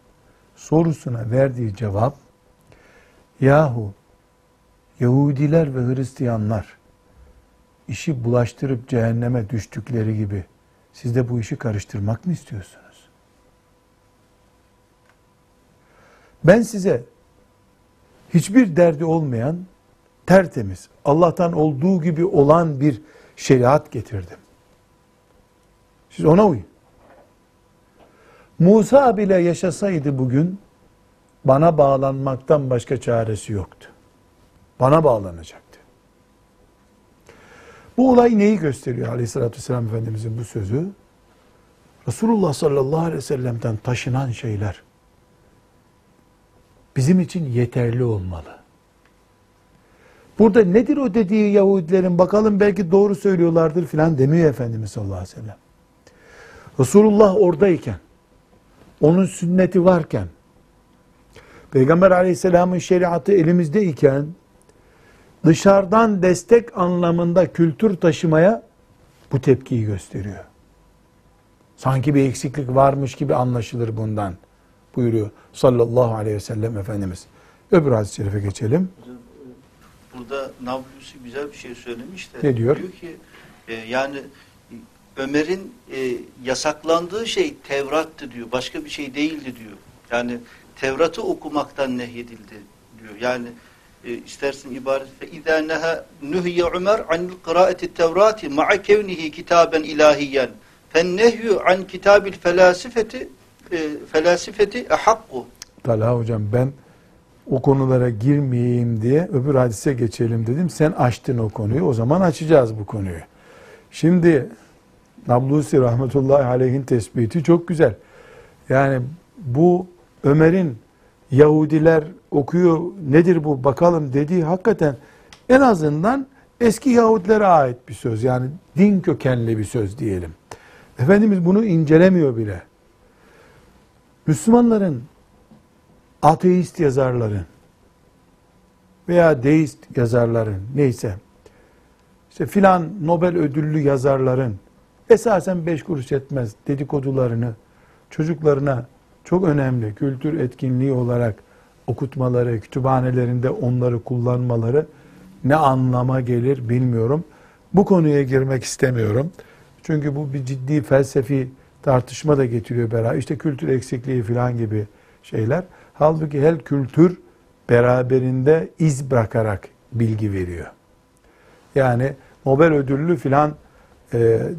sorusuna verdiği cevap, yahu Yahudiler ve Hristiyanlar işi bulaştırıp cehenneme düştükleri gibi siz de bu işi karıştırmak mı istiyorsunuz? Ben size hiçbir derdi olmayan, tertemiz, Allah'tan olduğu gibi olan bir şeriat getirdim. Siz ona uyun. Musa bile yaşasaydı bugün bana bağlanmaktan başka çaresi yoktu. Bana bağlanacaktı. Bu olay neyi gösteriyor aleyhissalatü vesselam Efendimizin bu sözü? Resulullah sallallahu aleyhi ve sellem'den taşınan şeyler bizim için yeterli olmalı. Burada nedir o dediği Yahudilerin, bakalım belki doğru söylüyorlardır filan demiyor Efendimiz sallallahu aleyhi ve sellem. Resulullah oradayken, onun sünneti varken, Peygamber aleyhisselamın şeriatı elimizdeyken, dışarıdan destek anlamında kültür taşımaya bu tepkiyi gösteriyor. Sanki bir eksiklik varmış gibi anlaşılır bundan buyuruyor sallallahu aleyhi ve sellem Efendimiz. Öbür hadis-i şerife geçelim. Burada Nablusi güzel bir şey söylemiş de. Ne diyor? Diyor ki yani Ömer'in yasaklandığı şey Tevrat'tı diyor. Başka bir şey değildi diyor. Yani Tevrat'ı okumaktan nehyedildi diyor. Yani istersin ibaret. فَاِذَا نُهِيَ عُمَرْ عَنِ الْقِرَاءَةِ التَّوْرَاتِ مَعَ كَوْنِهِ كِتَابًا اِلَٰهِيًّا فَالنَّهْيُ عَنْ كِتَابِ الْفَلَاسِفَةِ اَحَقُّ. Talha hocam, ben o konulara girmeyeyim diye öbür hadise geçelim dedim. Sen açtın o konuyu, o zaman açacağız bu konuyu. Şimdi Nablusi rahmetullahi aleyhin tespiti çok güzel. Yani bu Ömer'in Yahudiler okuyor nedir bu bakalım dediği hakikaten en azından eski Yahudilere ait bir söz. Yani din kökenli bir söz diyelim. Efendimiz bunu incelemiyor bile. Müslümanların, ateist yazarların veya deist yazarların neyse, işte filan Nobel ödüllü yazarların esasen 5 kuruş etmez dedikodularını çocuklarına çok önemli kültür etkinliği olarak okutmaları, kütüphanelerinde onları kullanmaları ne anlama gelir bilmiyorum. Bu konuya girmek istemiyorum. Çünkü bu bir ciddi felsefi tartışma da getiriyor beraber. İşte kültür eksikliği falan gibi şeyler. Halbuki her kültür beraberinde iz bırakarak bilgi veriyor. Yani Nobel ödüllü filan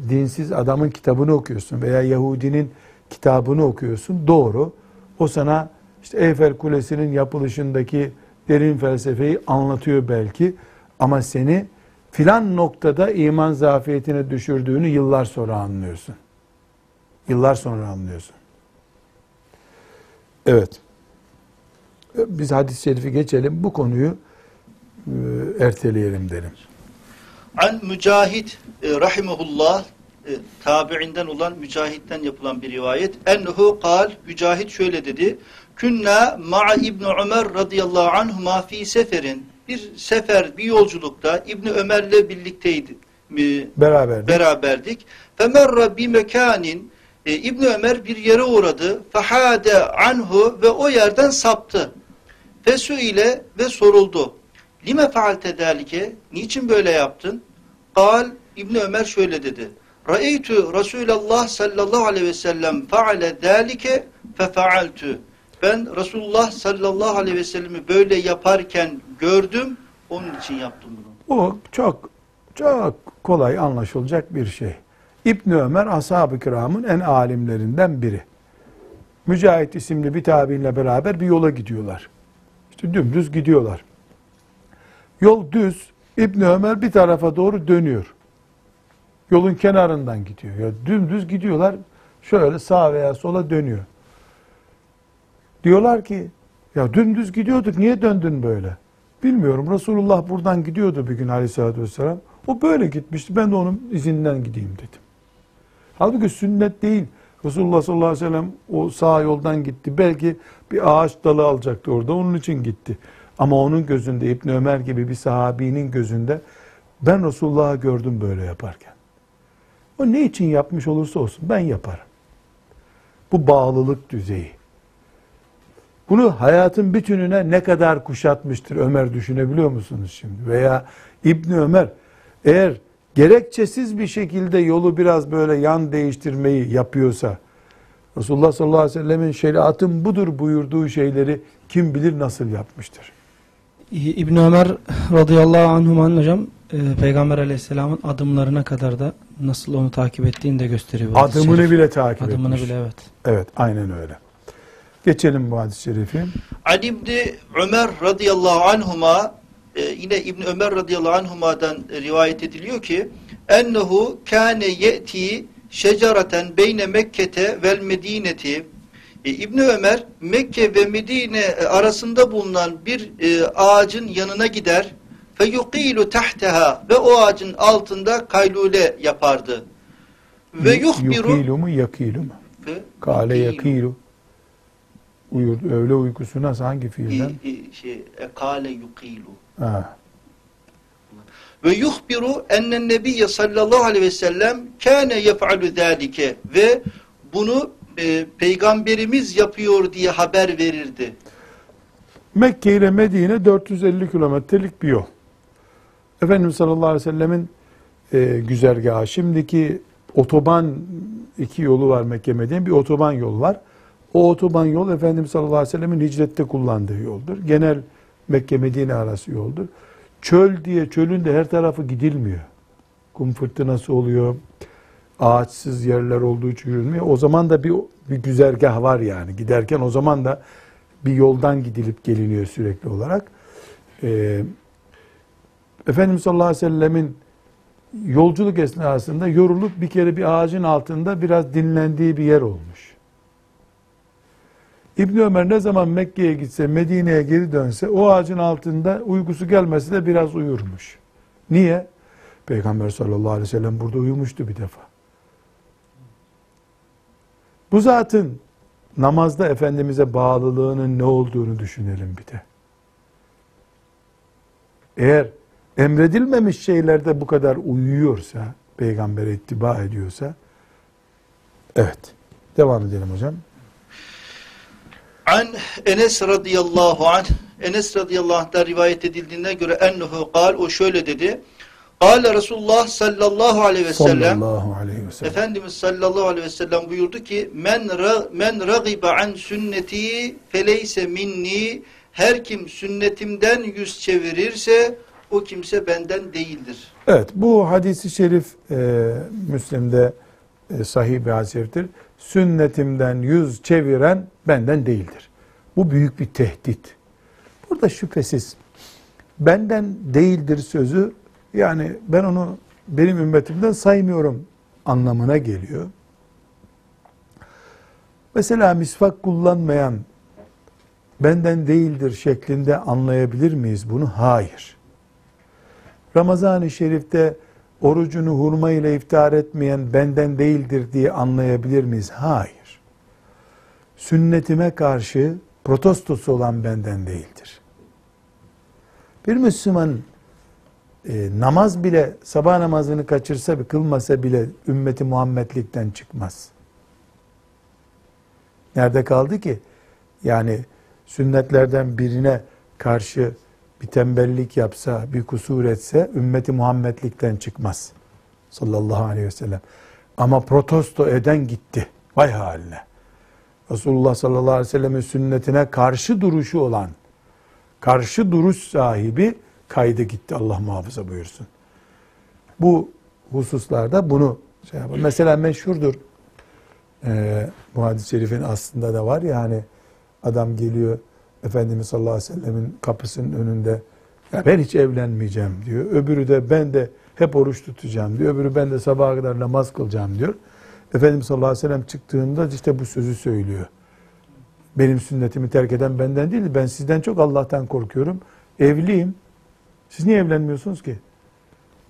dinsiz adamın kitabını okuyorsun veya Yahudinin kitabını okuyorsun. Doğru. O sana işte Eyfel Kulesi'nin yapılışındaki derin felsefeyi anlatıyor belki. Ama seni filan noktada iman zafiyetine düşürdüğünü yıllar sonra anlıyorsun. Yıllar sonra anlıyorsun. Evet. Biz hadis-i şerifi geçelim. Bu konuyu erteleyelim derim. An Mücahid rahimahullah, tabiinden olan Mücahid'den yapılan bir rivayet. Ennehu kal, Mücahid şöyle dedi. Künna ma'a İbni Ömer radıyallahu anhuma fi seferin. Bir sefer, bir yolculukta İbni Ömer'le birlikteydi. Beraberdik. Femerra bi mekanin, İbni Ömer bir yere uğradı. Fehade anhu, ve o yerden saptı. Fesü ile, ve soruldu. Lime fealte dâlike, niçin böyle yaptın? Kal, İbni Ömer şöyle dedi. Ra'eytu Resulullah sallallahu aleyhi ve sellem feale dâlike fefealtu. Ben Resulullah sallallahu aleyhi ve sellem'i böyle yaparken gördüm, onun için yaptım bunu. O çok çok kolay anlaşılacak bir şey. İbn Ömer ashab-ı kiramın en alimlerinden biri. Mücahid isimli bir tabiinle beraber bir yola gidiyorlar. İşte dümdüz gidiyorlar. Yol düz, İbn Ömer bir tarafa doğru dönüyor. Yolun kenarından gidiyor. Ya dümdüz gidiyorlar, şöyle sağa veya sola dönüyor. Diyorlar ki, ya dümdüz gidiyorduk, niye döndün böyle? Bilmiyorum, Resulullah buradan gidiyordu bir gün aleyhissalatü vesselam. O böyle gitmişti, ben de onun izinden gideyim dedim. Halbuki sünnet değil. Resulullah sallallahu aleyhi ve sellem o sağ yoldan gitti. Belki bir ağaç dalı alacaktı orada, onun için gitti. Ama onun gözünde, İbn Ömer gibi bir sahabinin gözünde, ben Resulullah'ı gördüm böyle yaparken. O ne için yapmış olursa olsun, ben yaparım. Bu bağlılık düzeyi. Bunu hayatın bütününe ne kadar kuşatmıştır Ömer, düşünebiliyor musunuz şimdi? Veya İbn Ömer, eğer gerekçesiz bir şekilde yolu biraz böyle yan değiştirmeyi yapıyorsa, Resulullah sallallahu aleyhi ve sellemin şeriatın budur buyurduğu şeyleri kim bilir nasıl yapmıştır? İbn Ömer radıyallahu anhüman hocam, Peygamber aleyhisselamın adımlarına kadar da nasıl onu takip ettiğini de gösteriyor. Adımını bile takip etmiş. Adımını bile, evet. Evet, aynen öyle. Geçelim bu hadis-i şerifi. Ali İbni Ömer radıyallahu anhuma, yine İbn Ömer radıyallahu anhuma'dan rivayet ediliyor ki, ennehu kâne ye'ti şecaraten beyne Mekke'te vel Medine'ti. İbn Ömer Mekke ve Medine arasında bulunan bir ağacın yanına gider. Fe yuqilu tahteha, ve o ağacın altında kaylule yapardı. Ve yuhbiru. Yuqilu mu, yakilu mu? Kale yakilu. Uyurdu. Öğle uykusu nasıl, hangi fiilden? Kale yuqilu. Ve yuhbiru ennen nebiyye sallallahu aleyhi ve sellem kâne yef'alu zâlike, ve bunu Peygamberimiz yapıyor diye haber verirdi. Mekke ile Medine 450 kilometrelik bir yol. Efendimiz sallallahu aleyhi ve sellemin güzergahı. Şimdiki otoban, iki yolu var Mekke Medine. Bir otoban yolu var. O otoban yol Efendimiz sallallahu aleyhi ve sellemin hicrette kullandığı yoldur. Genel Mekke-Medine arası yoldur. Çöl diye çölün de her tarafı gidilmiyor. Kum fırtınası oluyor. Ağaçsız yerler olduğu için yürünmüyor. O zaman da bir güzergah var yani. Giderken o zaman da bir yoldan gidilip geliniyor sürekli olarak. Efendimiz sallallahu aleyhi ve sellemin yolculuk esnasında yorulup bir kere bir ağacın altında biraz dinlendiği bir yer olmuş. İbn Ömer ne zaman Mekke'ye gitse, Medine'ye geri dönse o ağacın altında uykusu gelmesi de biraz uyurmuş. Niye? Peygamber sallallahu aleyhi ve sellem burada uyumuştu bir defa. Bu zatın namazda Efendimiz'e bağlılığının ne olduğunu düşünelim bir de. Eğer emredilmemiş şeylerde bu kadar uyuyorsa, peygambere ittiba ediyorsa, evet. Devam edelim hocam. An Enes radıyallahu anh, Enes radıyallahu anh'dan rivayet edildiğine göre ennehu kal, o şöyle dedi. Kale Resulullah sallallahu aleyhi ve sellem, Efendimiz sallallahu aleyhi ve sellem buyurdu ki, men ragiba an sünneti feleyse minni, her kim sünnetimden yüz çevirirse o kimse benden değildir. Evet, bu hadisi şerif Müslim'de sahih bir hadis-i şeriftir. Sünnetimden yüz çeviren benden değildir. Bu büyük bir tehdit. Burada şüphesiz benden değildir sözü, yani ben onu benim ümmetimden saymıyorum anlamına geliyor. Mesela misvak kullanmayan benden değildir şeklinde anlayabilir miyiz bunu? Hayır. Ramazan-ı Şerif'te orucunu hurma ile iftar etmeyen benden değildir diye anlayabilir miyiz? Hayır. Sünnetime karşı protestosu olan benden değildir. Bir Müslüman namaz bile, sabah namazını kaçırsa, kılmasa bile ümmeti Muhammedlikten çıkmaz. Nerede kaldı ki? Yani sünnetlerden birine karşı bir tembellik yapsa, bir kusur etse ümmeti Muhammedlikten çıkmaz. Sallallahu aleyhi ve sellem. Ama protesto eden gitti. Vay haline. Resulullah sallallahu aleyhi ve sellemin sünnetine karşı duruşu olan, karşı duruş sahibi kaydı gitti. Allah muhafaza buyursun. Bu hususlarda bunu şey yapalım. Mesela meşhurdur. Bu hadis-i şerifin aslında da var ya hani adam geliyor Efendimiz sallallahu aleyhi ve sellemin kapısının önünde ben hiç evlenmeyeceğim diyor. Öbürü de ben de hep oruç tutacağım diyor. Öbürü ben de sabaha kadar namaz kılacağım diyor. Efendimiz sallallahu aleyhi ve sellem çıktığında işte bu sözü söylüyor. Benim sünnetimi terk eden benden değil, ben sizden çok Allah'tan korkuyorum. Evliyim. Siz niye evlenmiyorsunuz ki?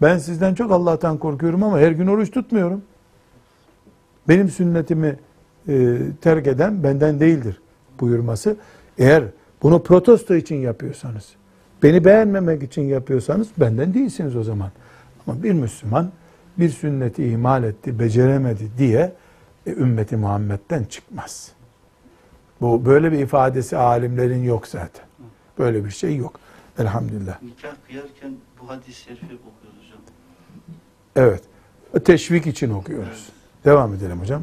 Ben sizden çok Allah'tan korkuyorum ama her gün oruç tutmuyorum. Benim sünnetimi terk eden benden değildir buyurması. Eğer bunu protesto için yapıyorsanız, beni beğenmemek için yapıyorsanız benden değilsiniz o zaman. Ama bir Müslüman bir sünneti ihmal etti, beceremedi diye ümmeti Muhammed'den çıkmaz. Bu böyle bir ifadesi alimlerin yok zaten. Böyle bir şey yok. Elhamdülillah. Nikah kıyarken bu hadis-i şerifi okuyoruz hocam. Evet. Teşvik için okuyoruz. Evet. Devam edelim hocam.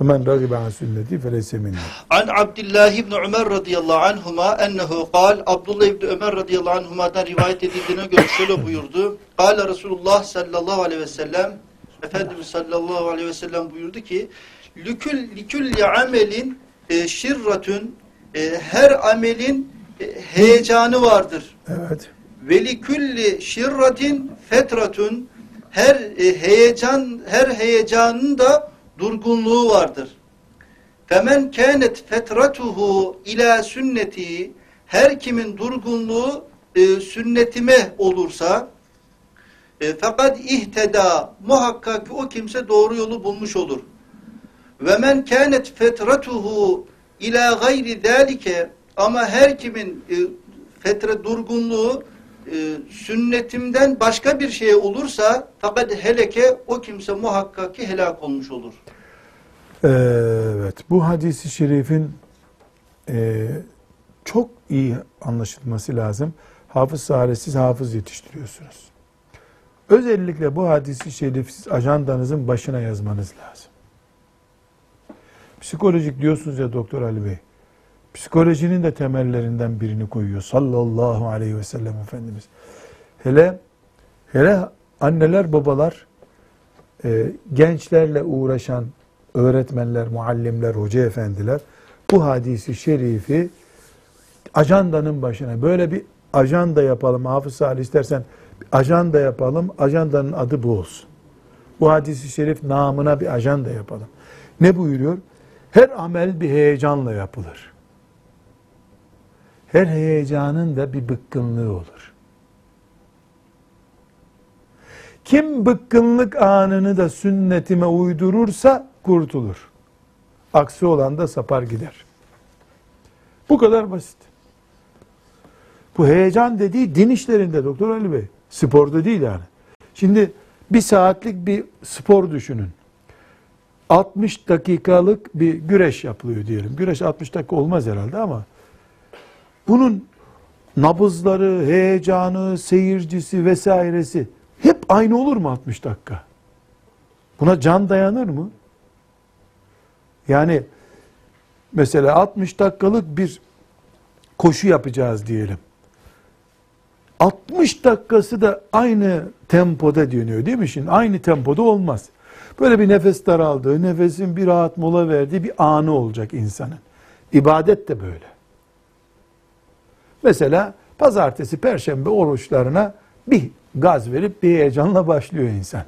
Men ragibe an sünneti feleyse minni. An Abdullah ibn Ömer radıyallahu anhuma ennehu kal, Abdullah ibn Ömer radıyallahu anhuma'dan rivayet edildiğine göre şöyle buyurdu. Kale Resulullah sallallahu aleyhi ve sellem, Efendimiz sallallahu aleyhi ve sellem buyurdu ki likülli amelin şirratun, her amelin heyecanı vardır. Evet. Velikülli şirratin fetratun, her heyecanın da durgunluğu vardır. Femen kânet fetratuhu ila sünneti, her kimin durgunluğu sünnetime olursa fakat ihteda, muhakkak ki o kimse doğru yolu bulmuş olur. Ve men kânet fetratuhu ila gayri zâlike, ama her kimin durgunluğu sünnetimden başka bir şeye olursa fakat heleke, o kimse muhakkak ki helak olmuş olur. Evet, bu hadis-i şerifin çok iyi anlaşılması lazım. Hafız sahresiz hafız yetiştiriyorsunuz. Özellikle bu hadis-i şerif siz ajandanızın başına yazmanız lazım. Psikolojik diyorsunuz ya Doktor Ali Bey. psikolojinin de temellerinden birini koyuyor sallallahu aleyhi ve sellem Efendimiz. Hele anneler, babalar, gençlerle uğraşan öğretmenler, muallimler, hoca efendiler bu hadisi şerifi ajandanın başına, böyle bir ajanda yapalım, Hafız Salih istersen ajanda yapalım, ajandanın adı bu olsun. Bu hadisi şerif namına bir ajanda yapalım. Ne buyuruyor? Her amel bir heyecanla yapılır. Her heyecanın da bir bıkkınlığı olur. Kim bıkkınlık anını da sünnetime uydurursa kurtulur. Aksi olan da sapar gider. Bu kadar basit. Bu heyecan dediği din işlerinde Doktor Ali Bey. Sporda değil yani. Şimdi bir saatlik bir spor düşünün. 60 dakikalık bir güreş yapılıyor diyelim. Güreş 60 dakika olmaz herhalde ama bunun nabızları, heyecanı, seyircisi vesairesi hep aynı olur mu 60 dakika? Buna can dayanır mı? Yani mesela 60 dakikalık bir koşu yapacağız diyelim. 60 dakikası da aynı tempoda dönüyor değil mi şimdi? Aynı tempoda olmaz. Böyle bir nefes daraldığı, nefesin bir rahat mola verdiği bir anı olacak insanın. İbadet de böyle. Mesela pazartesi, perşembe oruçlarına bir gaz verip bir heyecanla başlıyor insan.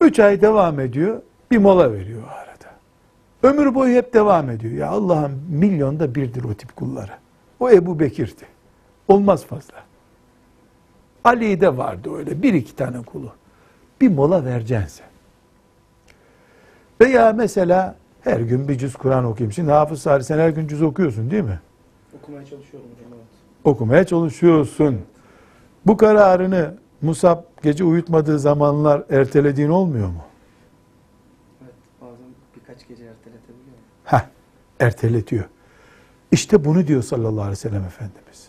3 ay devam ediyor, bir mola veriyor arada. Ömür boyu hep devam ediyor. Ya Allah'ım, milyonda birdir o tip kulları. O Ebu Bekir'di. Olmaz fazla. Ali'de vardı öyle, 1-2 tane kulu. Bir mola vereceksin sen. Veya mesela her gün bir cüz Kur'an okuyayım. Şimdi Hafız Salih, sen her gün cüz okuyorsun değil mi? Okumaya çalışıyorum hocam. Evet. Okumaya çalışıyorsun. Bu kararını Musab gece uyutmadığı zamanlar ertelediğin olmuyor mu? Evet, bazen birkaç gece erteletebiliyor. Heh, erteletiyor. İşte bunu diyor sallallahu aleyhi ve sellem Efendimiz.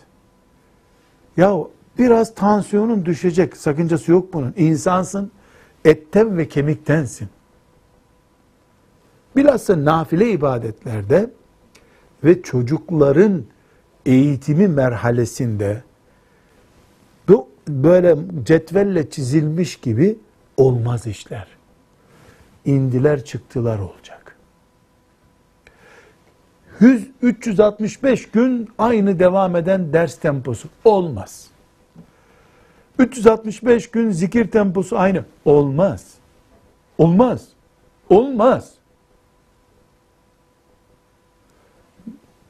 Yahu biraz tansiyonun düşecek, sakıncası yok bunun. İnsansın, etten ve kemiktensin. Bilhassa nafile ibadetlerde ve çocukların eğitimi merhalesinde böyle cetvelle çizilmiş gibi olmaz işler. İndiler çıktılar olacak. 365 gün aynı devam eden ders temposu olmaz. 365 gün zikir temposu aynı. Olmaz. Olmaz. Olmaz.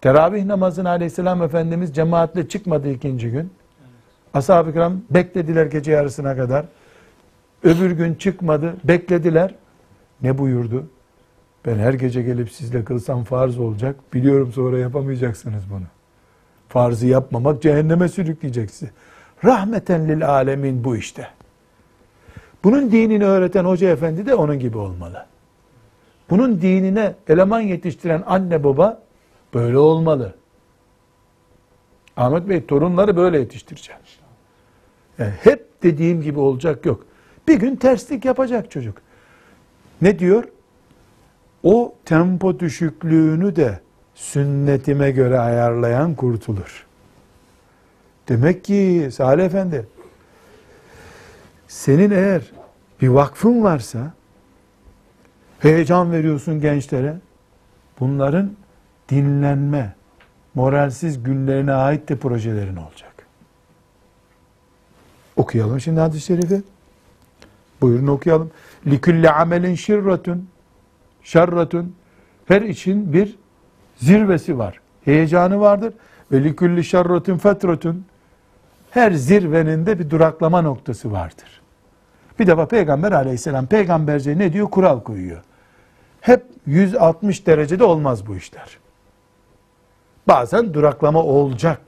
Teravih namazına aleyhisselam Efendimiz cemaatle çıkmadı ikinci gün. Ashab-ı kiram beklediler gece yarısına kadar. Öbür gün çıkmadı, beklediler. Ne buyurdu? Ben her gece gelip sizle kılsam farz olacak. Biliyorum sonra yapamayacaksınız bunu. Farzı yapmamak cehenneme sürükleyecek sizi. Rahmeten lil alemin bu işte. Bunun dinini öğreten hoca efendi de onun gibi olmalı. Bunun dinine eleman yetiştiren anne baba böyle olmalı. Ahmet Bey torunları böyle yetiştireceğim. Yani hep dediğim gibi olacak yok. Bir gün terslik yapacak çocuk. Ne diyor? O tempo düşüklüğünü de sünnetime göre ayarlayan kurtulur. Demek ki Salih Efendi, senin eğer bir vakfın varsa, heyecan veriyorsun gençlere, bunların dinlenme, moralsiz günlerine ait de projelerin olacak. Okuyalım şimdi hadis-i şerifi. Buyurun okuyalım. لِكُلِّ عَمَلٍ شَرَّةٌ Her için bir zirvesi var. Heyecanı vardır. Ve لِكُلِّ شَرَّةٌ فَتْرَةٌ Her zirvenin de bir duraklama noktası vardır. Bir defa Peygamber aleyhisselam peygamberce ne diyor? Kural koyuyor. Hep 160 derecede olmaz bu işler. Bazen duraklama olacak.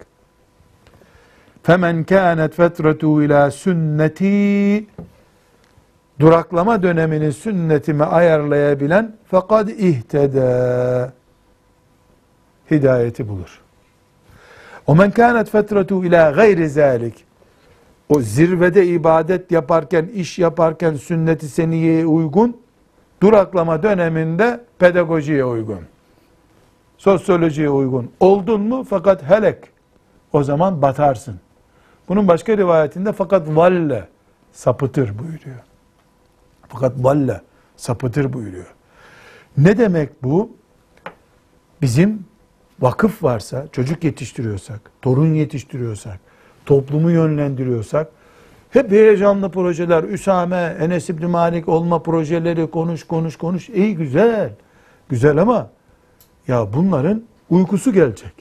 فَمَنْ كَانَتْ فَتْرَتُهُ اِلٰى سُنَّتِي Duraklama dönemini sünnetime ayarlayabilen فَقَدْ اِهْتَدَى Hidayeti bulur. وَمَنْ كَانَتْ فَتْرَتُهُ اِلٰى غَيْرِ ذَٰلِكِ O zirvede ibadet yaparken, iş yaparken sünnet-i seniyeye uygun, duraklama döneminde pedagojiye uygun. sosyolojiye uygun oldun mu fakat helek, o zaman batarsın. Bunun başka rivayetinde fakat valle sapıtır buyuruyor. Fakat valle sapıtır buyuruyor. Ne demek bu? Bizim vakıf varsa, çocuk yetiştiriyorsak, torun yetiştiriyorsak, toplumu yönlendiriyorsak, hep heyecanlı projeler, Üsame, Enes İbni Malik olma projeleri, konuş. İyi, güzel. Güzel ama ya bunların uykusu gelecek.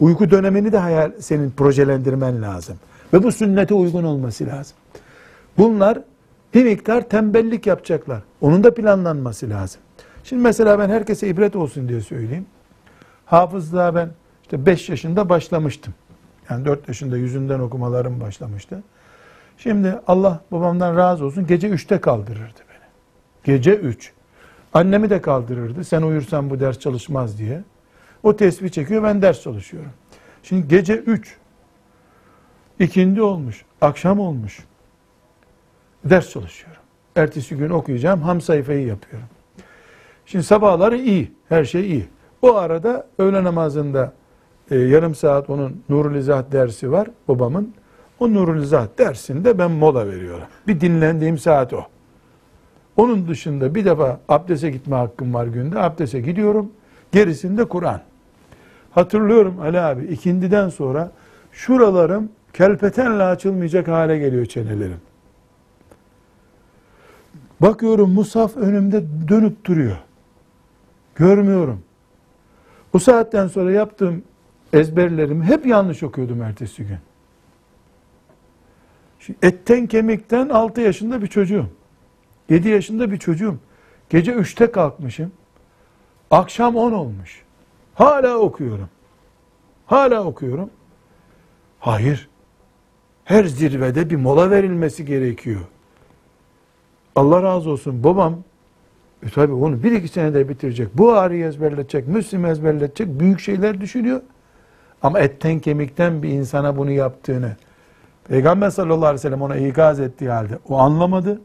Uyku dönemini de senin projelendirmen lazım. Ve bu sünnete uygun olması lazım. Bunlar bir miktar tembellik yapacaklar. Onun da planlanması lazım. Şimdi mesela ben herkese ibret olsun diye söyleyeyim. Hafızlığa ben işte 5 yaşında başlamıştım. Yani 4 yaşında yüzünden okumalarım başlamıştı. Şimdi Allah babamdan razı olsun, gece 3'te kaldırırdı beni. Gece 3. Annemi de kaldırırdı. Sen uyursan bu ders çalışmaz diye. O tesbih çekiyor, ben ders çalışıyorum. Şimdi gece 3. İkindi olmuş. Akşam olmuş. Ders çalışıyorum. Ertesi gün okuyacağım. Ham sayfayı yapıyorum. Şimdi sabahları iyi. Her şey iyi. O arada öğle namazında yarım saat onun Nurul İzah dersi var babamın. O Nurul İzah dersinde ben mola veriyorum. Bir dinlendiğim saat o. Onun dışında bir defa abdese gitme hakkım var günde. Abdese gidiyorum. Gerisinde Kur'an. Hatırlıyorum Ali abi, ikindiden sonra şuralarım kelpetenle açılmayacak hale geliyor, çenelerim. Bakıyorum mushaf önümde dönüp duruyor. Görmüyorum. O saatten sonra yaptığım ezberlerimi hep yanlış okuyordum ertesi gün. Şimdi etten kemikten 6 yaşında bir çocuğum. 7 yaşında bir çocuğum. Gece 3'te kalkmışım. Akşam 10 olmuş. Hala okuyorum. Hayır. Her zirvede bir mola verilmesi gerekiyor. Allah razı olsun babam, tabii onu 1-2 senede bitirecek. Buhari'yi ezberletecek, Müslim'i ezberletecek, büyük şeyler düşünüyor. Ama etten kemikten bir insana bunu yaptığını, Peygamber sallallahu aleyhi ve sellem ona ikaz ettiği halde o anlamadı.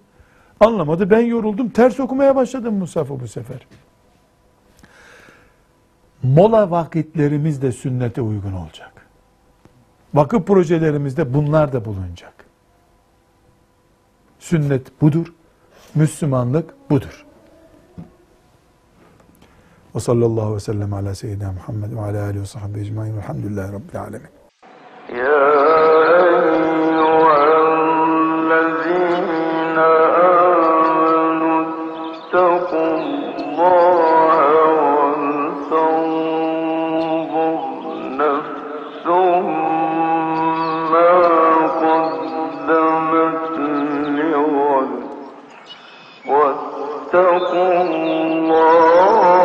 Anlamadı, ben yoruldum, ters okumaya başladım mushafı bu sefer. Mola vakitlerimiz de sünnete uygun olacak. Vakıf projelerimizde bunlar da bulunacak. Sünnet budur. Müslümanlık budur. Ve sallallahu aleyhi ve sellem ala seyyidina Muhammed ve ala alihi ve sahbihi ecmaîn. Elhamdülillahi rabbil âlemin. Altyazı